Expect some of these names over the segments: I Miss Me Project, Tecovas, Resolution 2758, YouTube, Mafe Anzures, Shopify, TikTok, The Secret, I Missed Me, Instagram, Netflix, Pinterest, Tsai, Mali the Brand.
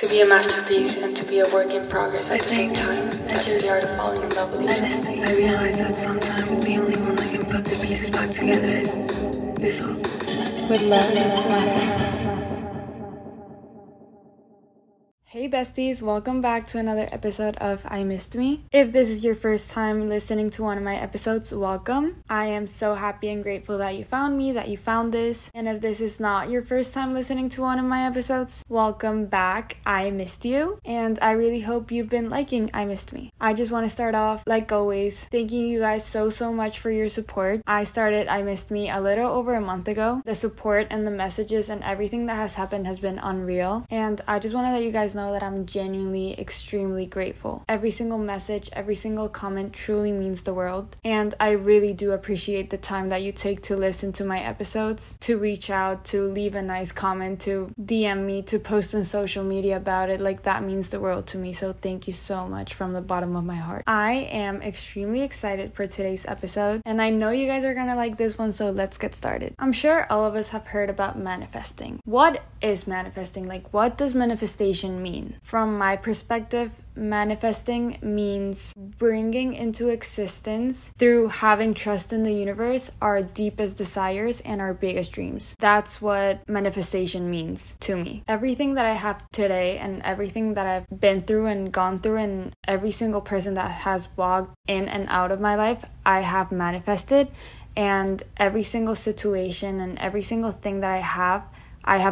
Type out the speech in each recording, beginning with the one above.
To be a masterpiece and to be a work in progress at the same time. That's the art of falling in love with yourself. I realize that sometimes the only one that can put the pieces back together is yourself. With love, Hey besties, welcome back to another episode of I Missed Me. If this is your first time listening to one of my episodes, welcome. I am so happy and grateful that you found me, that you found this. And if this is not your first time listening to one of my episodes, welcome back. I missed you. And I really hope you've been liking I Missed Me. I just want to start off, like always, thanking you guys so much for your support. I started I Missed Me a little over a month ago. The support and the messages and everything that has happened has been unreal. And I just want to let you guys know that I'm genuinely extremely grateful. Every single message, every single comment truly means the world. And I really do appreciate the time that you take to listen to my episodes, to reach out, to leave a nice comment, to DM me, to post on social media about it. Like, that means the world to me. So thank you so much from the bottom of my heart. I am extremely excited for today's episode, and I know you guys are gonna like this one, so let's get started. I'm sure all of us have heard about manifesting. What is manifesting? Like, what does manifestation mean? From my perspective, manifesting means bringing into existence, through having trust in the universe, our deepest desires and our biggest dreams. That's what manifestation means to me. Everything that I have today and everything that I've been through and gone through and every single person that has walked in and out of my life, I have manifested. And every single situation and every single thing that I have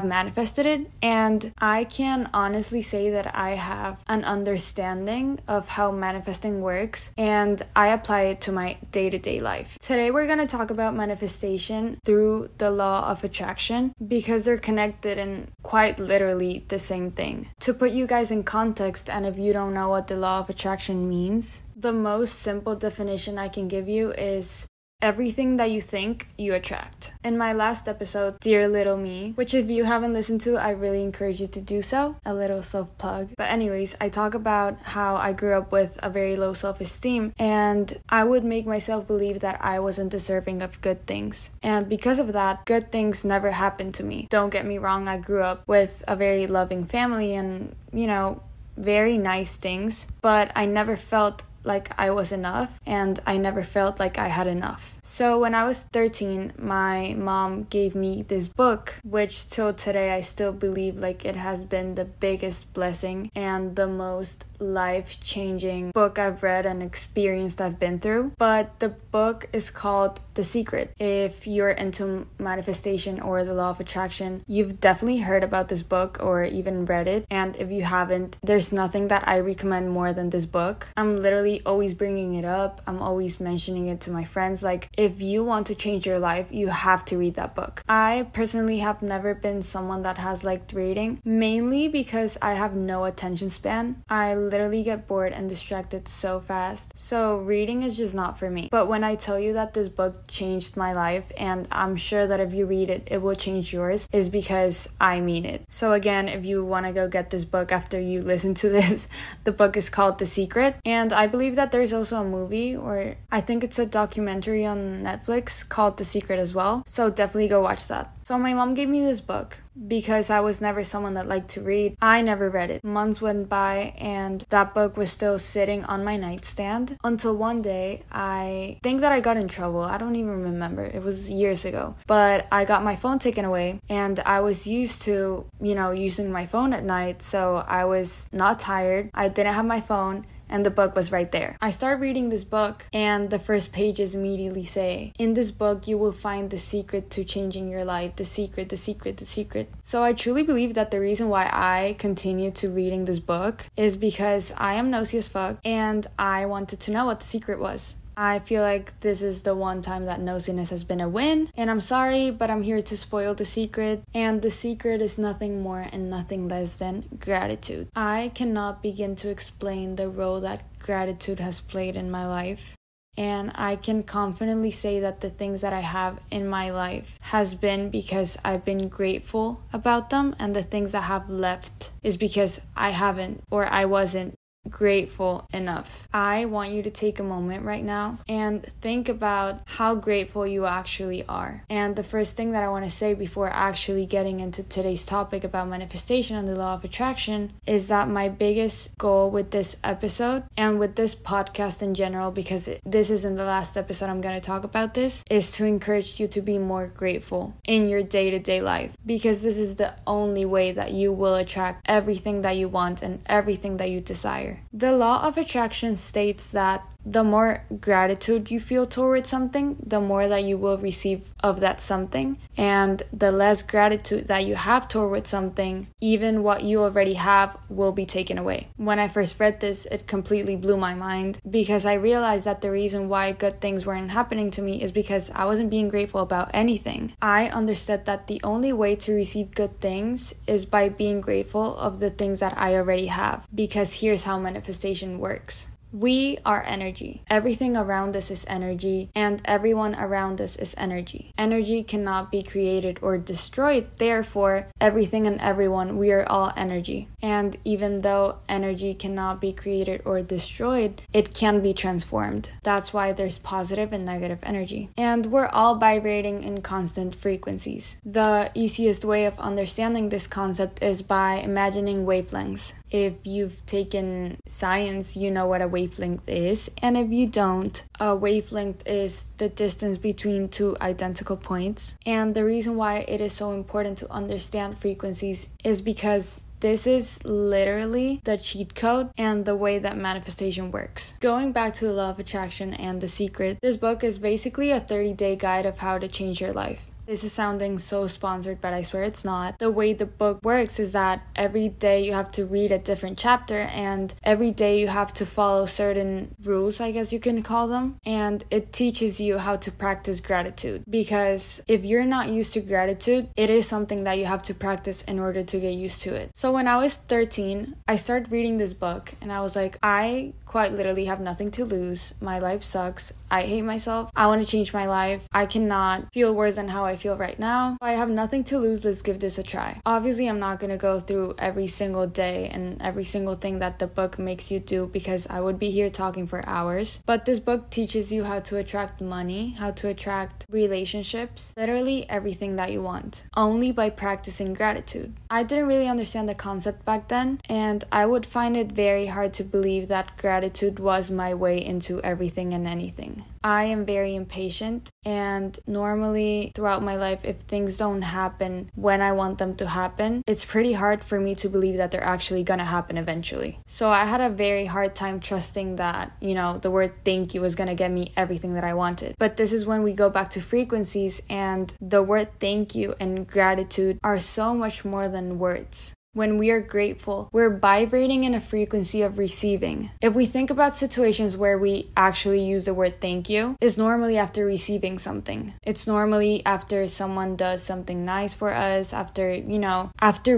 manifested it, and I can honestly say that I have an understanding of how manifesting works, and I apply it to my day-to-day life. Today we're going to talk about manifestation through the law of attraction, because they're connected and quite literally the same thing. To put you guys in context, and if you don't know what the law of attraction means, the most simple definition I can give you is everything that you think, you attract. In my last episode, Dear Little Me, which if you haven't listened to, I really encourage you to do so. A little self-plug. But anyways, I talk about how I grew up with a very low self-esteem, and I would make myself believe that I wasn't deserving of good things. And because of that, good things never happened to me. Don't get me wrong, I grew up with a very loving family and, you know, very nice things, but I never felt like I was enough, and I never felt like I had enough. So when I was 13, my mom gave me this book, which till today I still believe like it has been the biggest blessing and the most life-changing book I've read and experienced I've been through. But the book is called The Secret. If you're into manifestation or the law of attraction, you've definitely heard about this book or even read it. And if you haven't, there's nothing that I recommend more than this book. I'm literally always bringing it up. I'm always mentioning it to my friends. Like, if you want to change your life, you have to read that book. I personally have never been someone that has liked reading, mainly because I have no attention span. I literally get bored and distracted so fast, so reading is just not for me. But when I tell you that this book changed my life, and I'm sure that if you read it, it will change yours, is because I mean it. So again, if you want to go get this book after you listen to this, the book is called The Secret. And I believe that there's also a movie, or I think it's a documentary on Netflix called The Secret as well, so definitely go watch that. So my mom gave me this book because I was never someone that liked to read. I never read it. Months went by and that book was still sitting on my nightstand until one day, I think that I got in trouble. I don't even remember. It was years ago. But I got my phone taken away, and I was used to, you know, using my phone at night. So I was not tired. I didn't have my phone, and the book was right there. I start reading this book, and the first pages immediately say, in this book you will find the secret to changing your life. The secret, the secret, the secret. So I truly believe that the reason why I continue to reading this book is because I am nosy as fuck, and I wanted to know what the secret was. I feel like this is the one time that nosiness has been a win, and I'm sorry, but I'm here to spoil the secret. And the secret is nothing more and nothing less than gratitude. I cannot begin to explain the role that gratitude has played in my life, and I can confidently say that the things that I have in my life has been because I've been grateful about them, and the things I have left is because I haven't, or I wasn't grateful enough. I want you to take a moment right now and think about how grateful you actually are. And the first thing that I want to say before actually getting into today's topic about manifestation and the law of attraction is that my biggest goal with this episode and with this podcast in general, because this isn't the last episode I'm going to talk about this, is to encourage you to be more grateful in your day-to-day life, because this is the only way that you will attract everything that you want and everything that you desire. The law of attraction states that the more gratitude you feel towards something, the more that you will receive of that something. And the less gratitude that you have towards something, even what you already have will be taken away. When I first read this, it completely blew my mind, because I realized that the reason why good things weren't happening to me is because I wasn't being grateful about anything. I understood that the only way to receive good things is by being grateful of the things that I already have, because here's how manifestation works. We are energy. Everything around us is energy, and everyone around us is energy. Energy cannot be created or destroyed. Therefore, everything and everyone, we are all energy. And even though energy cannot be created or destroyed, it can be transformed. That's why there's positive and negative energy. And we're all vibrating in constant frequencies. The easiest way of understanding this concept is by imagining wavelengths. If you've taken science, you know what a wavelength is, and if you don't, a wavelength is the distance between two identical points. And the reason why it is so important to understand frequencies is because this is literally the cheat code and the way that manifestation works. Going back to the law of attraction and The Secret, this book is basically a 30-day guide of how to change your life. This is sounding so sponsored, but I swear it's not. The way the book works is that every day you have to read a different chapter, and every day you have to follow certain rules, I guess you can call them. And it teaches you how to practice gratitude, because if you're not used to gratitude, it is something that you have to practice in order to get used to it. So when I was 13, I started reading this book and I was like, I quite literally have nothing to lose. My life sucks. I hate myself. I want to change my life. I cannot feel worse than how I feel right now. I have nothing to lose. Let's give this a try. Obviously, I'm not going to go through every single day and every single thing that the book makes you do, because I would be here talking for hours. But this book teaches you how to attract money, how to attract relationships, literally everything that you want, only by practicing gratitude. I didn't really understand the concept back then, and I would find it very hard to believe that gratitude was my way into everything and anything. I am very impatient, and normally throughout my life, if things don't happen when I want them to happen, it's pretty hard for me to believe that they're actually gonna happen eventually. So I had a very hard time trusting that, the word thank you was gonna get me everything that I wanted. But this is when we go back to frequencies, and the word thank you and gratitude are so much more than words. When we are grateful, we're vibrating in a frequency of receiving. If we think about situations where we actually use the word thank you, it's normally after receiving something. It's normally after someone does something nice for us, after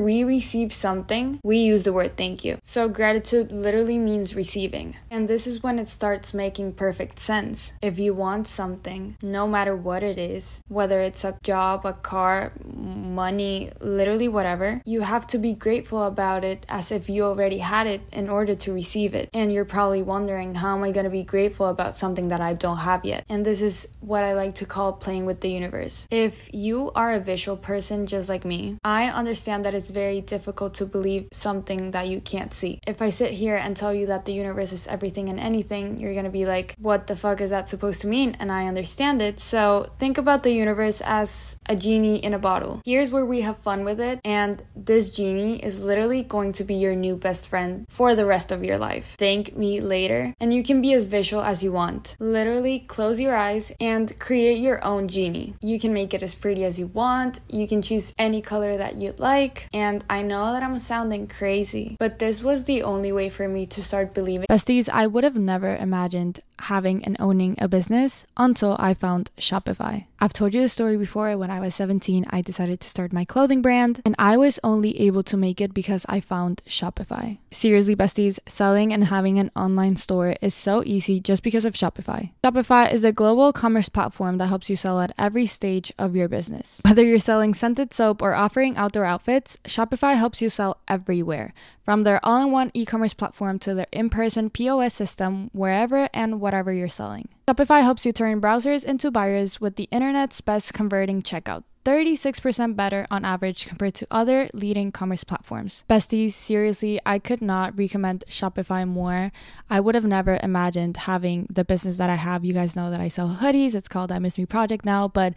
we receive something, we use the word thank you. So gratitude literally means receiving. And this is when it starts making perfect sense. If you want something, no matter what it is, whether it's a job, a car, money, literally whatever, you have to be grateful about it as if you already had it in order to receive it. And you're probably wondering, how am I going to be grateful about something that I don't have yet? And this is what I like to call playing with the universe. If you are a visual person just like me, I understand that it's very difficult to believe something that you can't see. If I sit here and tell you that the universe is everything and anything, you're going to be like, what the fuck is that supposed to mean? And I understand it. So think about the universe as a genie in a bottle. Here's where we have fun with it, and this genie is literally going to be your new best friend for the rest of your life. Thank me later. And you can be as visual as you want. Literally close your eyes and create your own genie. You can make it as pretty as you want. You can choose any color that you'd like. And I know that I'm sounding crazy, but this was the only way for me to start believing. Besties, I would have never imagined having and owning a business until I found Shopify. I've told you the story before. When I was 17, I decided to start my clothing brand, and I was only able to make it because I found Shopify. Seriously, besties, selling and having an online store is so easy just because of Shopify. Shopify is a global commerce platform that helps you sell at every stage of your business. Whether you're selling scented soap or offering outdoor outfits, Shopify helps you sell everywhere. From their all-in-one e-commerce platform to their in-person POS system, wherever and whatever you're selling, Shopify helps you turn browsers into buyers with the internet's best converting checkout, 36% better on average compared to other leading commerce platforms. Besties, seriously, I could not recommend Shopify more. I would have never imagined having the business that I have. You guys know that I sell hoodies. It's called I Miss Me Project now, but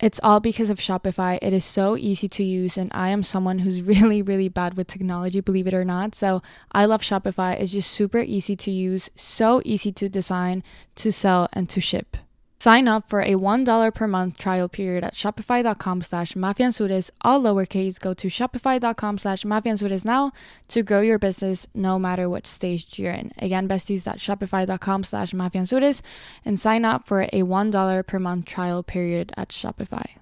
it's all because of Shopify. It is so easy to use, and I am someone who's really, really bad with technology, believe it or not. So I love Shopify. It's just super easy to use, so easy to design, to sell, and to ship. Sign up for a $1 per month trial period at shopify.com/Mafe Anzures, all lowercase. Go to shopify.com/Mafe Anzures now to grow your business no matter what stage you're in. Again, besties, at shopify.com/Mafe Anzures and sign up for a $1 per month trial period at Shopify.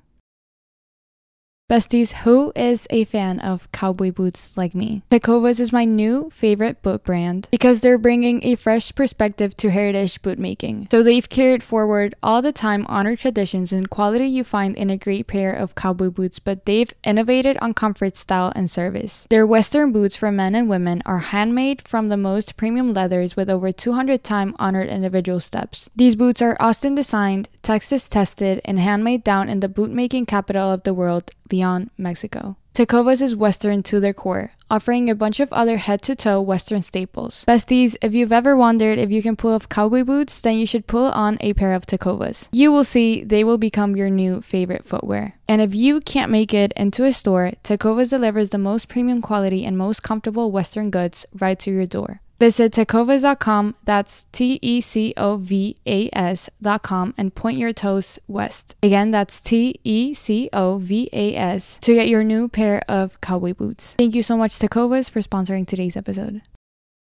Besties, who is a fan of cowboy boots like me? Tecovas is my new favorite boot brand because they're bringing a fresh perspective to heritage boot making. So they've carried forward all the time-honored traditions and quality you find in a great pair of cowboy boots, but they've innovated on comfort, style, and service. Their Western boots for men and women are handmade from the most premium leathers with over 200 time-honored individual steps. These boots are Austin designed, Texas tested, and handmade down in the boot-making capital of the world, Leon, Mexico. Tecovas is Western to their core, offering a bunch of other head-to-toe Western staples. Besties, if you've ever wondered if you can pull off cowboy boots, then you should pull on a pair of Tecovas. You will see they will become your new favorite footwear. And if you can't make it into a store, Tecovas delivers the most premium quality and most comfortable Western goods right to your door. Visit tecovas.com, that's Tecovas.com, and point your toes west. Again, that's Tecovas to get your new pair of cowboy boots. Thank you so much, Tecovas, for sponsoring today's episode.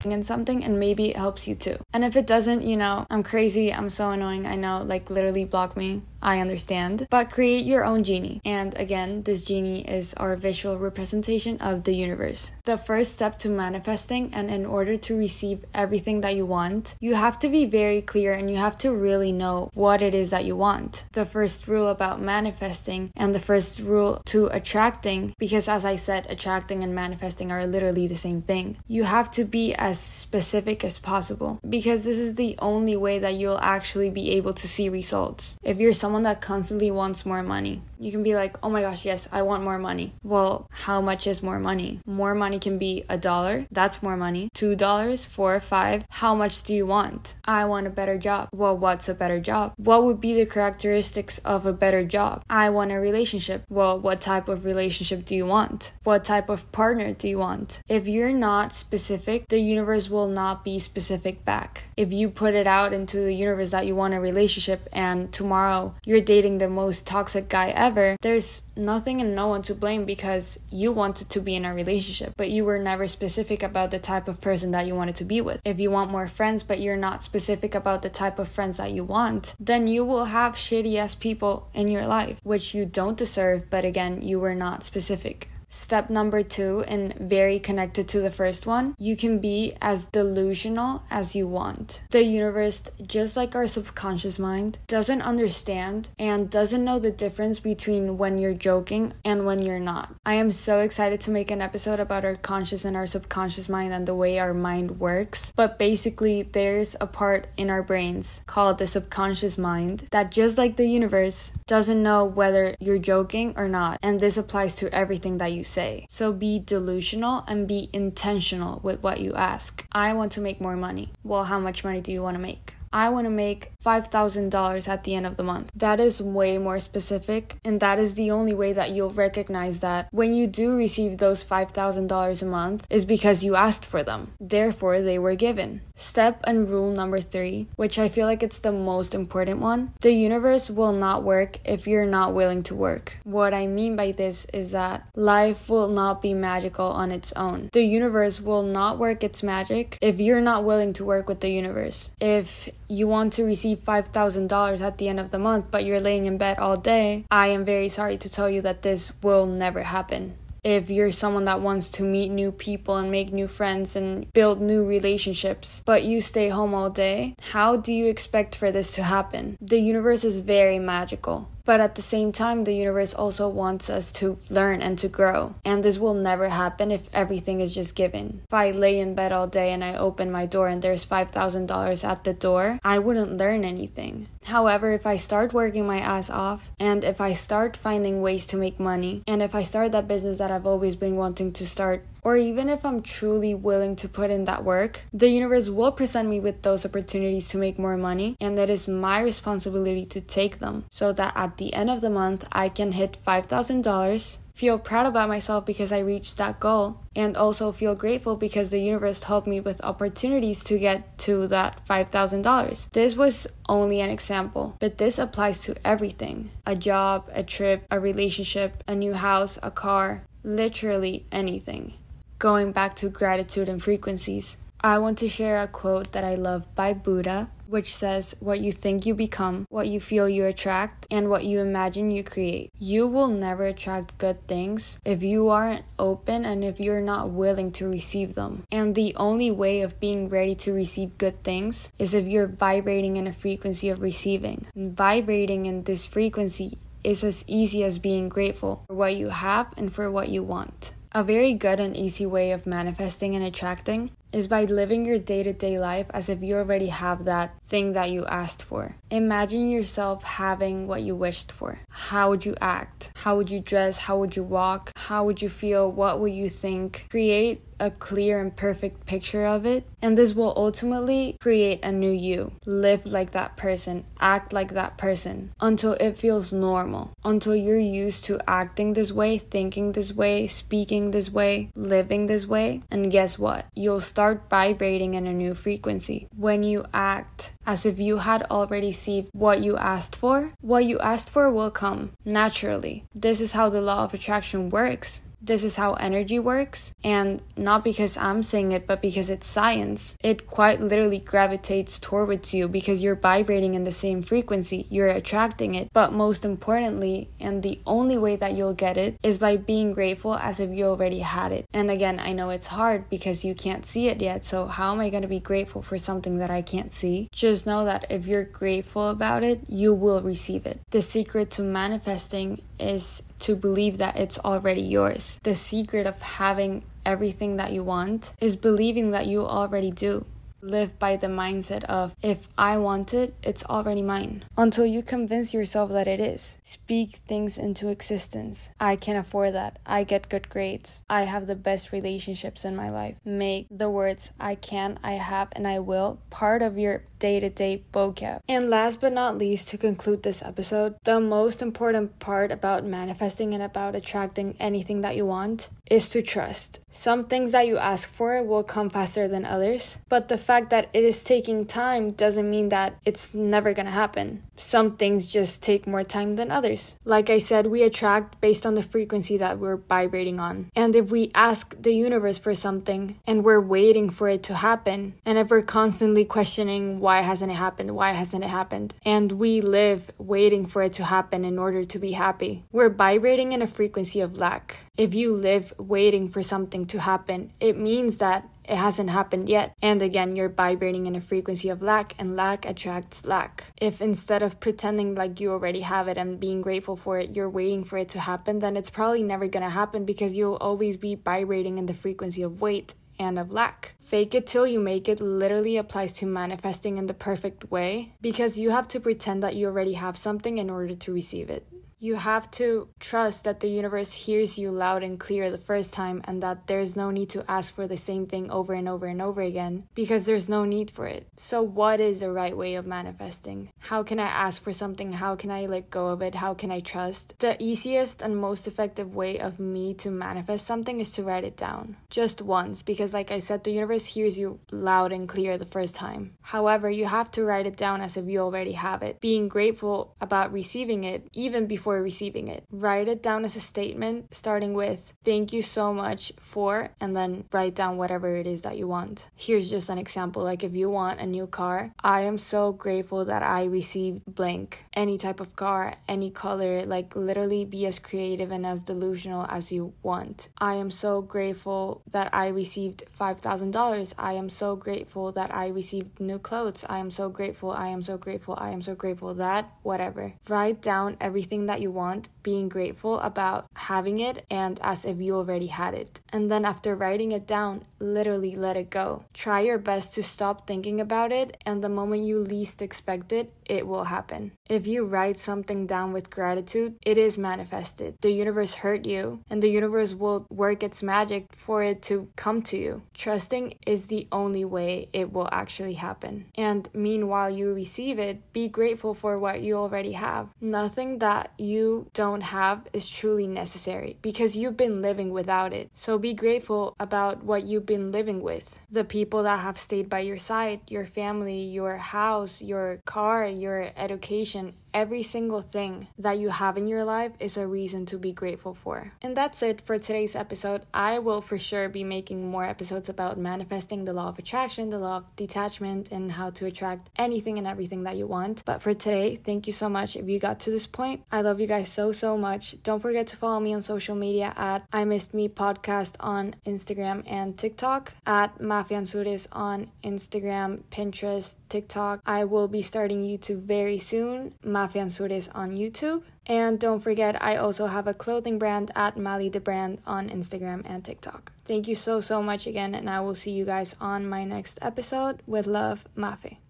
And something, and maybe it helps you too. And if it doesn't, you know, I'm crazy, I'm so annoying, I know, like, literally block me, I understand. But create your own genie. And again, this genie is our visual representation of the universe. The first step to manifesting, and in order to receive everything that you want, you have to be very clear and you have to really know what it is that you want. The first rule about manifesting and the first rule to attracting, because as I said, attracting and manifesting are literally the same thing. You have to be as specific as possible, because this is the only way that you'll actually be able to see results. If you're someone that constantly wants more money, you can be like, oh my gosh, yes, I want more money. Well, how much is more money? More money can be $1. That's more money. $2, $4, $5. How much do you want? I want a better job. Well, what's a better job? What would be the characteristics of a better job? I want a relationship. Well, what type of relationship do you want? What type of partner do you want? If you're not specific, the universe will not be specific back. If you put it out into the universe that you want a relationship and tomorrow you're dating the most toxic guy ever, there's nothing and no one to blame because you wanted to be in a relationship, but you were never specific about the type of person that you wanted to be with. If you want more friends, but you're not specific about the type of friends that you want, then you will have shitty ass people in your life, which you don't deserve, but again, you were not specific. Step number 2, and very connected to the first one, you can be as delusional as you want. The universe, just like our subconscious mind, doesn't understand and doesn't know the difference between when you're joking and when you're not. I am so excited to make an episode about our conscious and our subconscious mind and the way our mind works. But basically, there's a part in our brains called the subconscious mind that, just like the universe, doesn't know whether you're joking or not. And this applies to everything that you say. So be delusional and be intentional with what you ask. I want to make more money. Well, how much money do you want to make? I want to make $5,000 at the end of the month. That is way more specific, and that is the only way that you'll recognize that when you do receive those $5,000 a month is because you asked for them. Therefore, they were given. Step and rule number 3, which I feel like it's the most important one. The universe will not work if you're not willing to work. What I mean by this is that life will not be magical on its own. The universe will not work its magic if you're not willing to work with the universe. If you want to receive $5,000 at the end of the month, but you're laying in bed all day, I am very sorry to tell you that this will never happen. If you're someone that wants to meet new people and make new friends and build new relationships, but you stay home all day, how do you expect for this to happen? The universe is very magical. But at the same time, the universe also wants us to learn and to grow. And this will never happen if everything is just given. If I lay in bed all day and I open my door and there's $5,000 at the door, I wouldn't learn anything. However, if I start working my ass off, and if I start finding ways to make money, and if I start that business that I've always been wanting to start, or even if I'm truly willing to put in that work, the universe will present me with those opportunities to make more money, and it is my responsibility to take them so that at the end of the month, I can hit $5,000, feel proud about myself because I reached that goal, and also feel grateful because the universe helped me with opportunities to get to that $5,000. This was only an example, but this applies to everything. A job, a trip, a relationship, a new house, a car, literally anything. Going back to gratitude and frequencies, I want to share a quote that I love by Buddha, which says, what you think you become, what you feel you attract, and what you imagine you create. You will never attract good things if you aren't open and if you're not willing to receive them. And the only way of being ready to receive good things is if you're vibrating in a frequency of receiving. Vibrating in this frequency is as easy as being grateful for what you have and for what you want. A very good and easy way of manifesting and attracting is by living your day-to-day life as if you already have that thing that you asked for. Imagine yourself having what you wished for. How would you act? How would you dress? How would you walk? How would you feel? What would you think? Create a clear and perfect picture of it, and this will ultimately create a new you. Live like that person, act like that person, until it feels normal, until you're used to acting this way, thinking this way, speaking this way, living this way, and guess what? You'll start vibrating in a new frequency. When you act as if you had already received what you asked for will come naturally. This is how the law of attraction works. This is how energy works, and not because I'm saying it, but because it's science. It quite literally gravitates towards you because you're vibrating in the same frequency, you're attracting it. But most importantly, and the only way that you'll get it, is by being grateful as if you already had it. And again, I know it's hard because you can't see it yet, so how am I going to be grateful for something that I can't see? Just know that if you're grateful about it, you will receive it. The secret to manifesting is to believe that it's already yours. The secret of having everything that you want is believing that you already do. Live by the mindset of, if I want it, it's already mine, until you convince yourself that it is. Speak things into existence. I can afford that. I get good grades. I have the best relationships in my life. Make the words I can, I have, and I will part of your day-to-day vocab. And last but not least, to conclude this episode, the most important part about manifesting and about attracting anything that you want is to trust. Some things that you ask for will come faster than others, but the fact that it is taking time doesn't mean that it's never gonna happen. Some things just take more time than others. Like I said, we attract based on the frequency that we're vibrating on. And if we ask the universe for something and we're waiting for it to happen, and if we're constantly questioning, why hasn't it happened? Why hasn't it happened? And we live waiting for it to happen in order to be happy, we're vibrating in a frequency of lack. If you live waiting for something to happen, it means that it hasn't happened yet. And again, you're vibrating in a frequency of lack, and lack attracts lack. If instead of pretending like you already have it and being grateful for it, you're waiting for it to happen, then it's probably never gonna happen because you'll always be vibrating in the frequency of wait and of lack. Fake it till you make it literally applies to manifesting in the perfect way, because you have to pretend that you already have something in order to receive it. You have to trust that the universe hears you loud and clear the first time, and that there's no need to ask for the same thing over and over and over again, because there's no need for it. So what is the right way of manifesting? How can I ask for something? How can I let go of it? How can I trust? The easiest and most effective way of me to manifest something is to write it down. Just once, because like I said, the universe hears you loud and clear the first time. However, you have to write it down as if you already have it. Being grateful about receiving it, even before for receiving it. Write it down as a statement, starting with "Thank you so much for," and then write down whatever it is that you want. Here's just an example, like if you want a new car, I am so grateful that I received blank. Any type of car, any color, like literally be as creative and as delusional as you want. I am so grateful that I received $5,000. I am so grateful that I received new clothes. I am so grateful, I am so grateful, I am so grateful that, whatever. Write down everything that you want, being grateful about having it and as if you already had it. And then after writing it down, literally let it go. Try your best to stop thinking about it, and the moment you least expect it, it will happen. If you write something down with gratitude, it is manifested. The universe heard you, and the universe will work its magic for it to come to you. Trusting is the only way it will actually happen. And meanwhile you receive it, be grateful for what you already have. Nothing that you don't have is truly necessary because you've been living without it. So be grateful about what you've been living with. The people that have stayed by your side, your family, your house, your car, your education, every single thing that you have in your life is a reason to be grateful for. And that's it for today's episode. I will for sure be making more episodes about manifesting, the law of attraction, the law of detachment, and how to attract anything and everything that you want. But for today, thank you so much if you got to this point. I love you guys so, so much. Don't forget to follow me on social media at I Missed Me Podcast on Instagram and TikTok, at Mafe Anzures on Instagram, Pinterest, TikTok. I will be starting YouTube very soon, Mafe Anzures on YouTube. And don't forget, I also have a clothing brand at Mali the Brand on Instagram and TikTok. Thank you so, so much again, and I will see you guys on my next episode. With love, Mafe.